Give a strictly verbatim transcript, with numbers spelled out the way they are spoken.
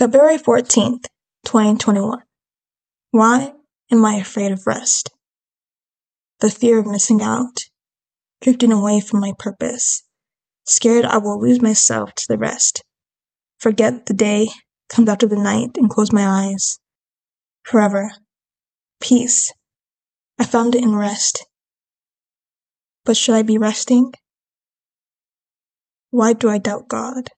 February fourteenth, twenty twenty-one. Why am I afraid of rest? The fear of missing out, drifting away from my purpose, scared I will lose myself to the rest, forget the day comes after the night and close my eyes. Forever. Peace. I found it in rest. But should I be resting? Why do I doubt God?